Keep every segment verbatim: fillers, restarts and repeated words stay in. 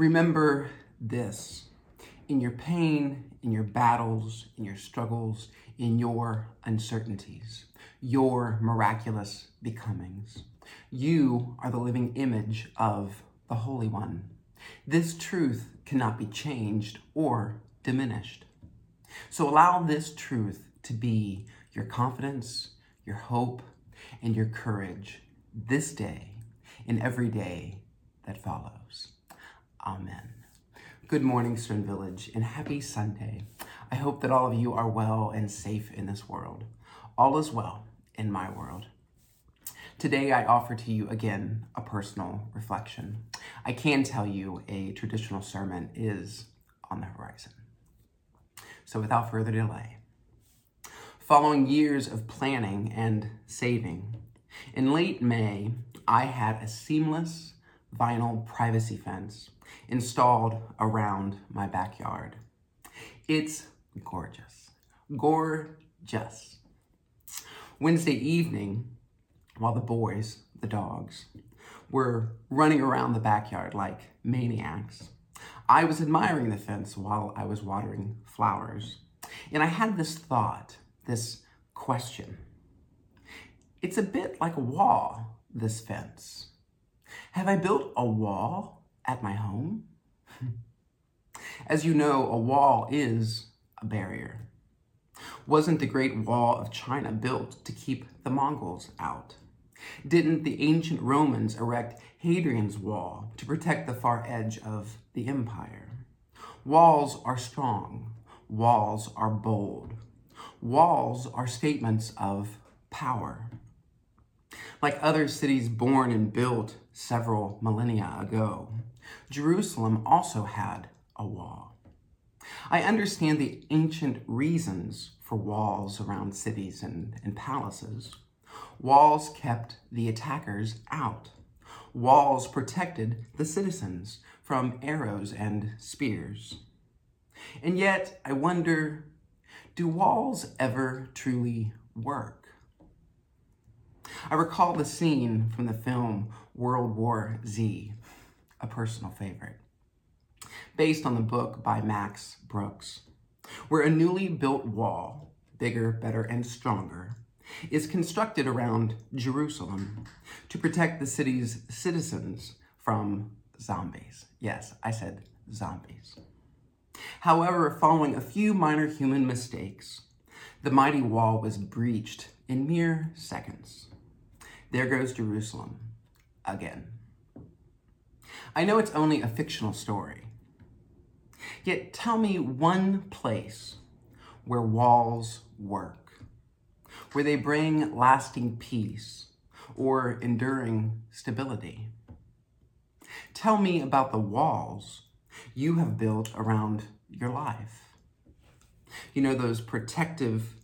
Remember this, in your pain, in your battles, in your struggles, in your uncertainties, your miraculous becomings, you are the living image of the Holy One. This truth cannot be changed or diminished. So allow this truth to be your confidence, your hope, and your courage this day and every day that follows. Amen. Good morning, Swin Village, and happy Sunday. I hope that all of you are well and safe in this world. All is well in my world. Today, I offer to you again a personal reflection. I can tell you a traditional sermon is on the horizon. So without further delay, following years of planning and saving, in late May, I had a seamless vinyl privacy fence installed around my backyard. It's gorgeous, gorgeous. Wednesday evening, while the boys, the dogs, were running around the backyard like maniacs, I was admiring the fence while I was watering flowers. And I had this thought, this question. It's a bit like a wall, this fence. Have I built a wall at my home? As you know, a wall is a barrier. Wasn't the Great Wall of China built to keep the Mongols out? Didn't the ancient Romans erect Hadrian's Wall to protect the far edge of the empire? Walls are strong. Walls are bold. Walls are statements of power. Like other cities born and built several millennia ago, Jerusalem also had a wall. I understand the ancient reasons for walls around cities and, and palaces. Walls kept the attackers out. Walls protected the citizens from arrows and spears. And yet, I wonder, do walls ever truly work? I recall the scene from the film World War Z, a personal favorite, based on the book by Max Brooks, where a newly built wall, bigger, better, and stronger, is constructed around Jerusalem to protect the city's citizens from zombies. Yes, I said zombies. However, following a few minor human mistakes, the mighty wall was breached in mere seconds. There goes Jerusalem again. I know it's only a fictional story, yet tell me one place where walls work, where they bring lasting peace or enduring stability. Tell me about the walls you have built around your life. You know, those protective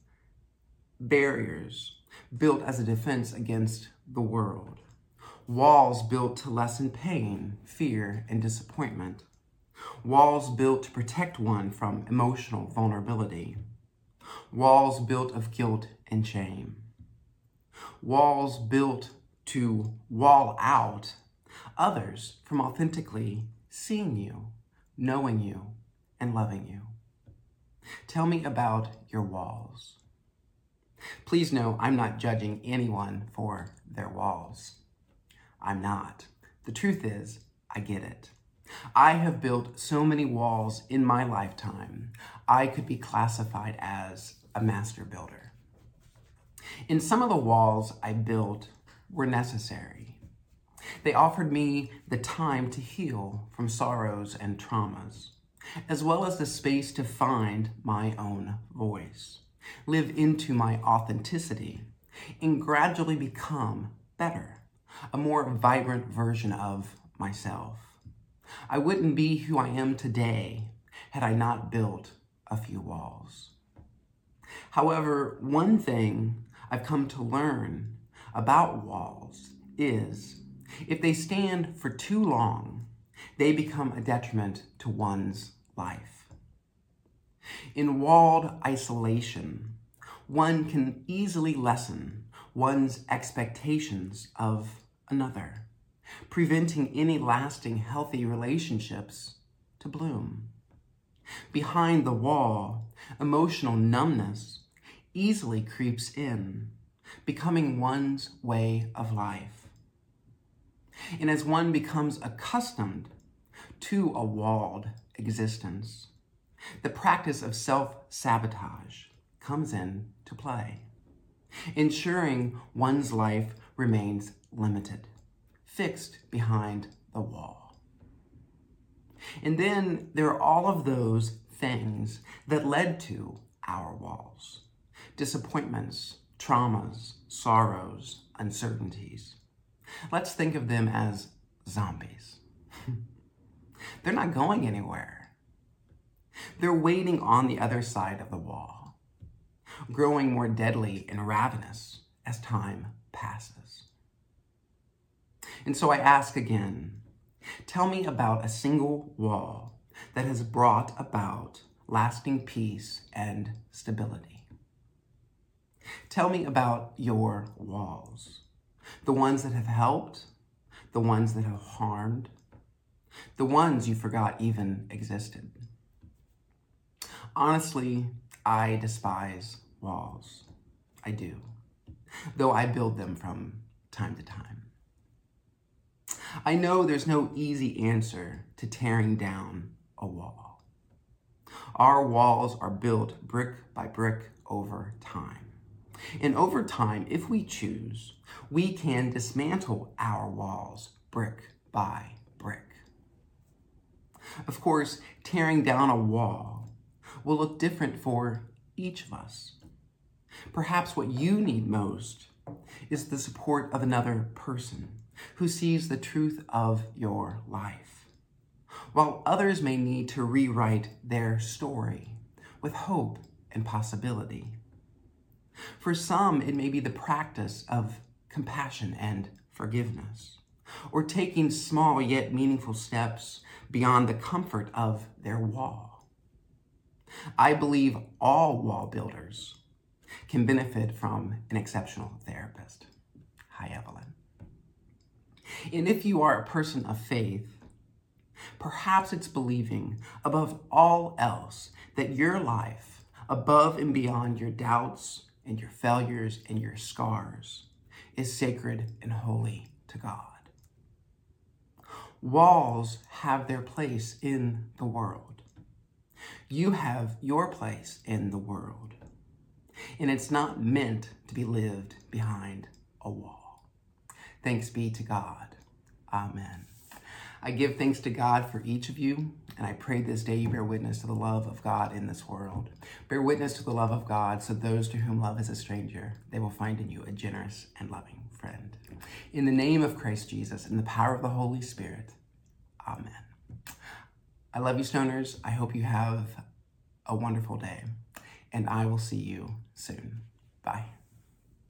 barriers built as a defense against the world. Walls built to lessen pain, fear, and disappointment. Walls built to protect one from emotional vulnerability. Walls built of guilt and shame. Walls built to wall out others from authentically seeing you, knowing you, and loving you. Tell me about your walls. Please know I'm not judging anyone for their walls. I'm not. The truth is, I get it. I have built so many walls in my lifetime, I could be classified as a master builder. And some of the walls I built were necessary. They offered me the time to heal from sorrows and traumas, as well as the space to find my own voice, live into my authenticity, and gradually become better, a more vibrant version of myself. I wouldn't be who I am today had I not built a few walls. However, one thing I've come to learn about walls is if they stand for too long, they become a detriment to one's life. In walled isolation, one can easily lessen one's expectations of another, preventing any lasting healthy relationships to bloom. Behind the wall, emotional numbness easily creeps in, becoming one's way of life. And as one becomes accustomed to a walled existence, the practice of self-sabotage comes into play, ensuring one's life remains limited, fixed behind the wall. And then there are all of those things that led to our walls: disappointments, traumas, sorrows, uncertainties. Let's think of them as zombies. They're not going anywhere. They're waiting on the other side of the wall, growing more deadly and ravenous as time passes. And so I ask again, tell me about a single wall that has brought about lasting peace and stability. Tell me about your walls, the ones that have helped, the ones that have harmed, the ones you forgot even existed. Honestly, I despise walls. I do, though I build them from time to time. I know there's no easy answer to tearing down a wall. Our walls are built brick by brick over time. And over time, if we choose, we can dismantle our walls brick by brick. Of course, tearing down a wall will look different for each of us. Perhaps what you need most is the support of another person who sees the truth of your life, while others may need to rewrite their story with hope and possibility. For some, it may be the practice of compassion and forgiveness, or taking small yet meaningful steps beyond the comfort of their wall. I believe all wall builders can benefit from an exceptional therapist. Hi, Evelyn. And if you are a person of faith, perhaps it's believing above all else that your life, above and beyond your doubts and your failures and your scars, is sacred and holy to God. Walls have their place in the world. You have your place in the world. And it's not meant to be lived behind a wall. Thanks be to God. Amen. I give thanks to God for each of you, and I pray this day you bear witness to the love of God in this world. Bear witness to the love of God, so those to whom love is a stranger, they will find in you a generous and loving friend. In the name of Christ Jesus, in the power of the Holy Spirit, amen. I love you, stoners. I hope you have a wonderful day, and I will see you soon. Bye.